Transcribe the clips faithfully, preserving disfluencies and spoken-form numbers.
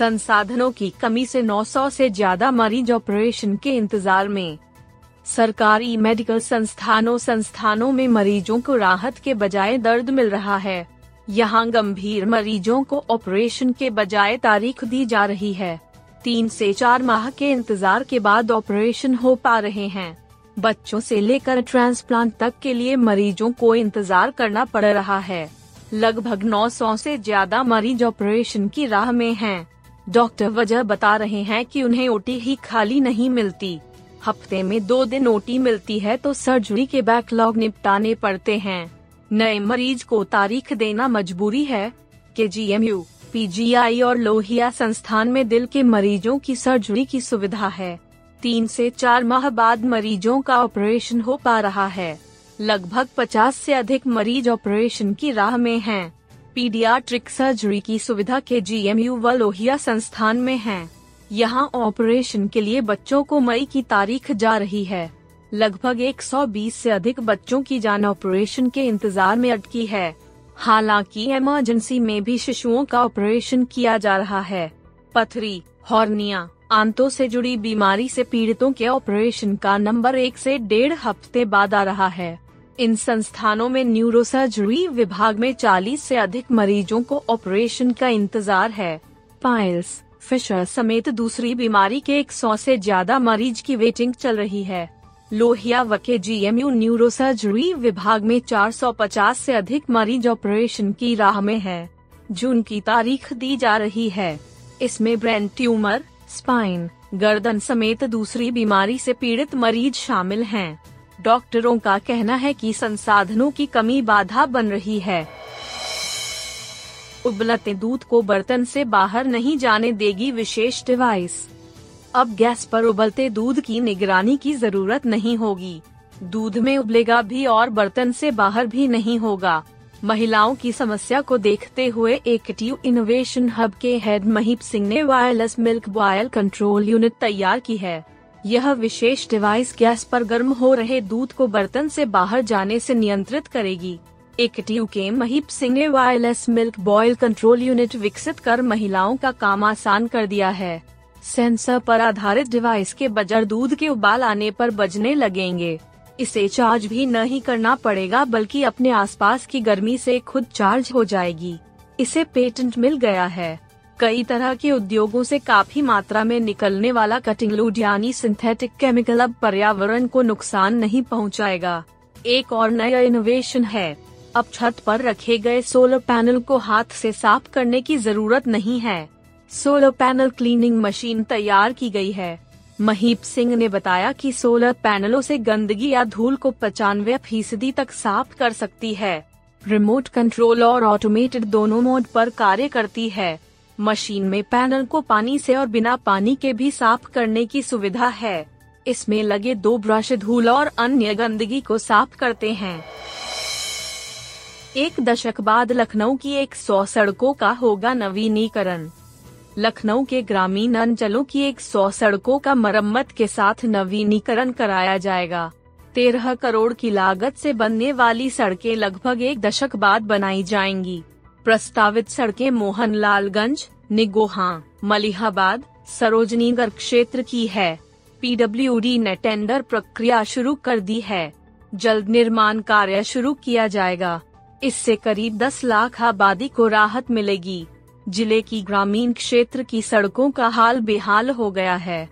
संसाधनों की कमी से नौ सौ से ज्यादा मरीज ऑपरेशन के इंतजार में। सरकारी मेडिकल संस्थानों संस्थानों में मरीजों को राहत के बजाय दर्द मिल रहा है। यहां गंभीर मरीजों को ऑपरेशन के बजाय तारीख दी जा रही है। तीन से चार माह के इंतजार के बाद ऑपरेशन हो पा रहे हैं। बच्चों से लेकर ट्रांसप्लांट तक के लिए मरीजों को इंतजार करना पड़ रहा है। लगभग नौ सौ से ज्यादा मरीज ऑपरेशन की राह में हैं। डॉक्टर वजह बता रहे हैं कि उन्हें ओटी ही खाली नहीं मिलती। हफ्ते में दो दिन ओटी मिलती है तो सर्जरी के बैकलॉग निपटाने पड़ते हैं। नए मरीज को तारीख देना मजबूरी है। केजीएमयू, पीजीआई और लोहिया संस्थान में दिल के मरीजों की सर्जरी की सुविधा है। तीन से चार माह बाद मरीजों का ऑपरेशन हो पा रहा है। लगभग पचास से अधिक मरीज ऑपरेशन की राह में हैं। पीडियाट्रिक सर्जरी की सुविधा के जीएमयू व लोहिया संस्थान में है। यहां ऑपरेशन के लिए बच्चों को मई की तारीख जा रही है। लगभग एक सौ बीस से अधिक बच्चों की जान ऑपरेशन के इंतजार में अटकी है। हालांकि इमरजेंसी में भी शिशुओं का ऑपरेशन किया जा रहा है। पथरी, हॉर्निया, आंतों से जुड़ी बीमारी से पीड़ितों के ऑपरेशन का नंबर एक से डेढ़ हफ्ते बाद आ रहा है। इन संस्थानों में न्यूरोसर्जरी विभाग में चालीस से अधिक मरीजों को ऑपरेशन का इंतजार है। पाइल्स, फिशर समेत दूसरी बीमारी के सौ से ज्यादा मरीज की वेटिंग चल रही है। लोहिया व के जीएमयू न्यूरोसर्जरी विभाग में चार सौ पचास से अधिक मरीज ऑपरेशन की राह में है। जून की तारीख दी जा रही है। इसमें ब्रेन ट्यूमर, स्पाइन, गर्दन समेत दूसरी बीमारी से पीड़ित मरीज शामिल हैं। डॉक्टरों का कहना है कि संसाधनों की कमी बाधा बन रही है। उबलते दूध को बर्तन से बाहर नहीं जाने देगी विशेष डिवाइस। अब गैस पर उबलते दूध की निगरानी की जरूरत नहीं होगी। दूध में उबलेगा भी और बर्तन से बाहर भी नहीं होगा। महिलाओं की समस्या को देखते हुए एकेटीयू इनोवेशन हब के हेड महीप सिंह ने wireless milk boil control unit तैयार की है। यह विशेष डिवाइस गैस पर गर्म हो रहे दूध को बर्तन से बाहर जाने से नियंत्रित करेगी। एकेटीयू के महीप सिंह ने wireless milk boil control unit विकसित कर महिलाओं का काम आसान कर दिया है। सेंसर पर आधारित डिवाइस के बजाय दूध के उबाल आने पर बजने लगेंगे। इसे चार्ज भी नहीं करना पड़ेगा, बल्कि अपने आसपास की गर्मी से खुद चार्ज हो जाएगी। इसे पेटेंट मिल गया है। कई तरह के उद्योगों से काफी मात्रा में निकलने वाला कटिंग लूड यानी सिंथेटिक केमिकल अब पर्यावरण को नुकसान नहीं पहुंचाएगा। एक और नया इनोवेशन है। अब छत पर रखे गए सोलर पैनल को हाथ से साफ करने की जरूरत नहीं है। सोलर पैनल क्लीनिंग मशीन तैयार की गई है। महीप सिंह ने बताया कि सोलर पैनलों से गंदगी या धूल को पचानवे फीसदी तक साफ कर सकती है। रिमोट कंट्रोल और ऑटोमेटेड दोनों मोड पर कार्य करती है। मशीन में पैनल को पानी से और बिना पानी के भी साफ करने की सुविधा है। इसमें लगे दो ब्रश धूल और अन्य गंदगी को साफ करते हैं। एक दशक बाद लखनऊ की एक सौ सड़कों का होगा नवीनीकरण। लखनऊ के ग्रामीण अंचलों की एक सौ सड़कों का मरम्मत के साथ नवीनीकरण कराया जाएगा। तेरह करोड़ की लागत से बनने वाली सड़कें लगभग एक दशक बाद बनाई जाएंगी। प्रस्तावित सड़कें मोहनलालगंज, निगोहा, मलिहाबाद, सरोजनीगर क्षेत्र की है। पीडब्ल्यूडी ने टेंडर प्रक्रिया शुरू कर दी है। जल्द निर्माण कार्य शुरू किया जाएगा। इससे करीब दस लाख आबादी को राहत मिलेगी। जिले की ग्रामीण क्षेत्र की सड़कों का हाल बेहाल हो गया है।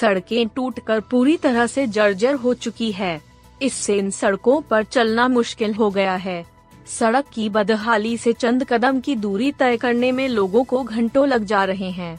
सड़कें टूटकर पूरी तरह से जर्जर हो चुकी है। इससे इन सड़कों पर चलना मुश्किल हो गया है। सड़क की बदहाली से चंद कदम की दूरी तय करने में लोगों को घंटों लग जा रहे हैं।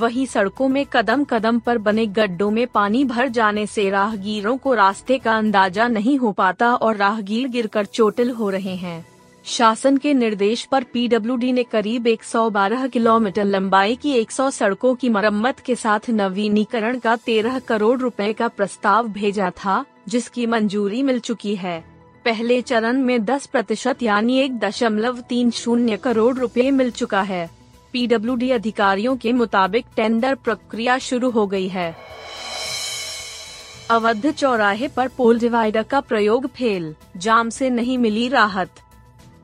वहीं सड़कों में कदम कदम पर बने गड्ढों में पानी भर जाने से राहगीरों को रास्ते का अंदाजा नहीं हो पाता और राहगीर गिरकर चोटिल हो रहे हैं। शासन के निर्देश पर पीडब्ल्यूडी ने करीब एक सौ बारह किलोमीटर लंबाई की सौ सड़कों की मरम्मत के साथ नवीनीकरण का तेरह करोड़ रुपए का प्रस्ताव भेजा था, जिसकी मंजूरी मिल चुकी है। पहले चरण में दस प्रतिशत यानी एक दशमलव तीन शून्य करोड़ रुपए मिल चुका है। पीडब्ल्यूडी अधिकारियों के मुताबिक टेंडर प्रक्रिया शुरू हो गई है। अवध चौराहे पर पोल डिवाइडर का प्रयोग फेल, जाम से नहीं मिली राहत।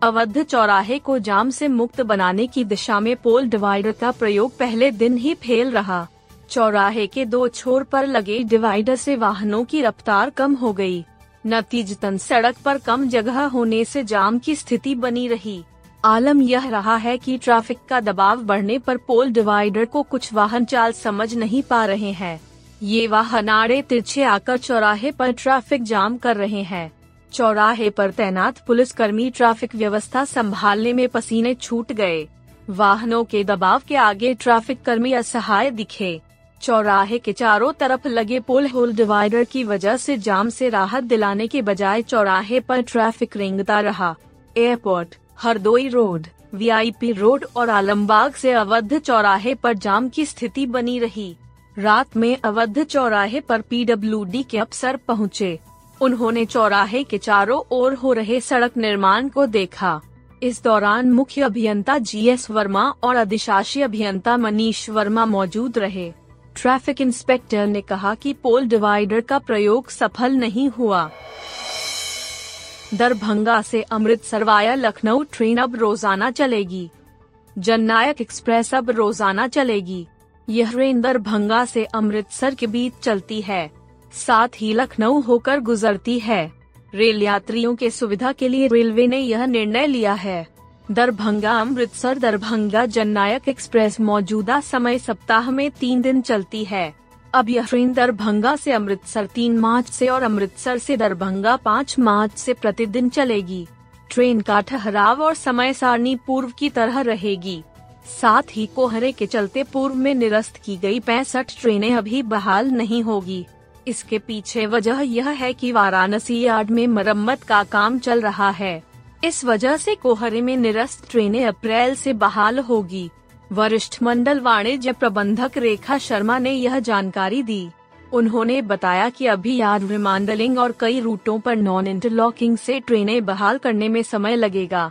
अवध चौराहे को जाम से मुक्त बनाने की दिशा में पोल डिवाइडर का प्रयोग पहले दिन ही फेल रहा। चौराहे के दो छोर पर लगे डिवाइडर से वाहनों की रफ्तार कम हो गई। नतीजतन सड़क पर कम जगह होने से जाम की स्थिति बनी रही। आलम यह रहा है कि ट्रैफिक का दबाव बढ़ने पर पोल डिवाइडर को कुछ वाहन चाल समझ नहीं पा रहे हैं। ये वाहन आड़े तिरछे आकर चौराहे पर ट्रैफिक जाम कर रहे हैं। चौराहे पर तैनात पुलिसकर्मी ट्रैफिक व्यवस्था संभालने में पसीने छूट गए। वाहनों के दबाव के आगे ट्रैफिक कर्मी असहाय दिखे। चौराहे के चारों तरफ लगे पोल होल डिवाइडर की वजह से जाम से राहत दिलाने के बजाय चौराहे पर ट्रैफिक रेंगता रहा। Airport, Hardoi road, VIP road और आलमबाग से अवध चौराहे पर जाम की स्थिति बनी रही। रात में अवध चौराहे पर पीडब्ल्यूडी के अफसर पहुंचे। उन्होंने चौराहे के चारों ओर हो रहे सड़क निर्माण को देखा। इस दौरान मुख्य अभियंता जी एस वर्मा और अधिशासी अभियंता मनीष वर्मा मौजूद रहे। ट्रैफिक इंस्पेक्टर ने कहा कि पोल डिवाइडर का प्रयोग सफल नहीं हुआ। दरभंगा से अमृतसर वाया लखनऊ ट्रेन अब रोजाना चलेगी। जननायक एक्सप्रेस अब रोजाना चलेगी। यह ट्रेन दरभंगा से अमृतसर के बीच चलती है, साथ ही लखनऊ होकर गुजरती है। रेल यात्रियों के सुविधा के लिए रेलवे ने यह निर्णय लिया है। दरभंगा अमृतसर दरभंगा जननायक एक्सप्रेस मौजूदा समय सप्ताह में तीन दिन चलती है। अब यह ट्रेन दरभंगा से अमृतसर तीन मार्च से और अमृतसर से दरभंगा पाँच मार्च से प्रतिदिन चलेगी। ट्रेन का ठहराव और समय सारणी पूर्व की तरह रहेगी। साथ ही कोहरे के चलते पूर्व में निरस्त की गई पैंसठ ट्रेनें अभी बहाल नहीं होगी। इसके पीछे वजह यह है कि वाराणसी यार्ड में मरम्मत का काम चल रहा है। इस वजह से कोहरे में निरस्त ट्रेनें अप्रैल से बहाल होगी। वरिष्ठ मंडल वाणिज्य प्रबंधक रेखा शर्मा ने यह जानकारी दी। उन्होंने बताया कि अभी यार्ड रिमॉडलिंग और कई रूटों पर नॉन इंटरलॉकिंग से ट्रेनें बहाल करने में समय लगेगा।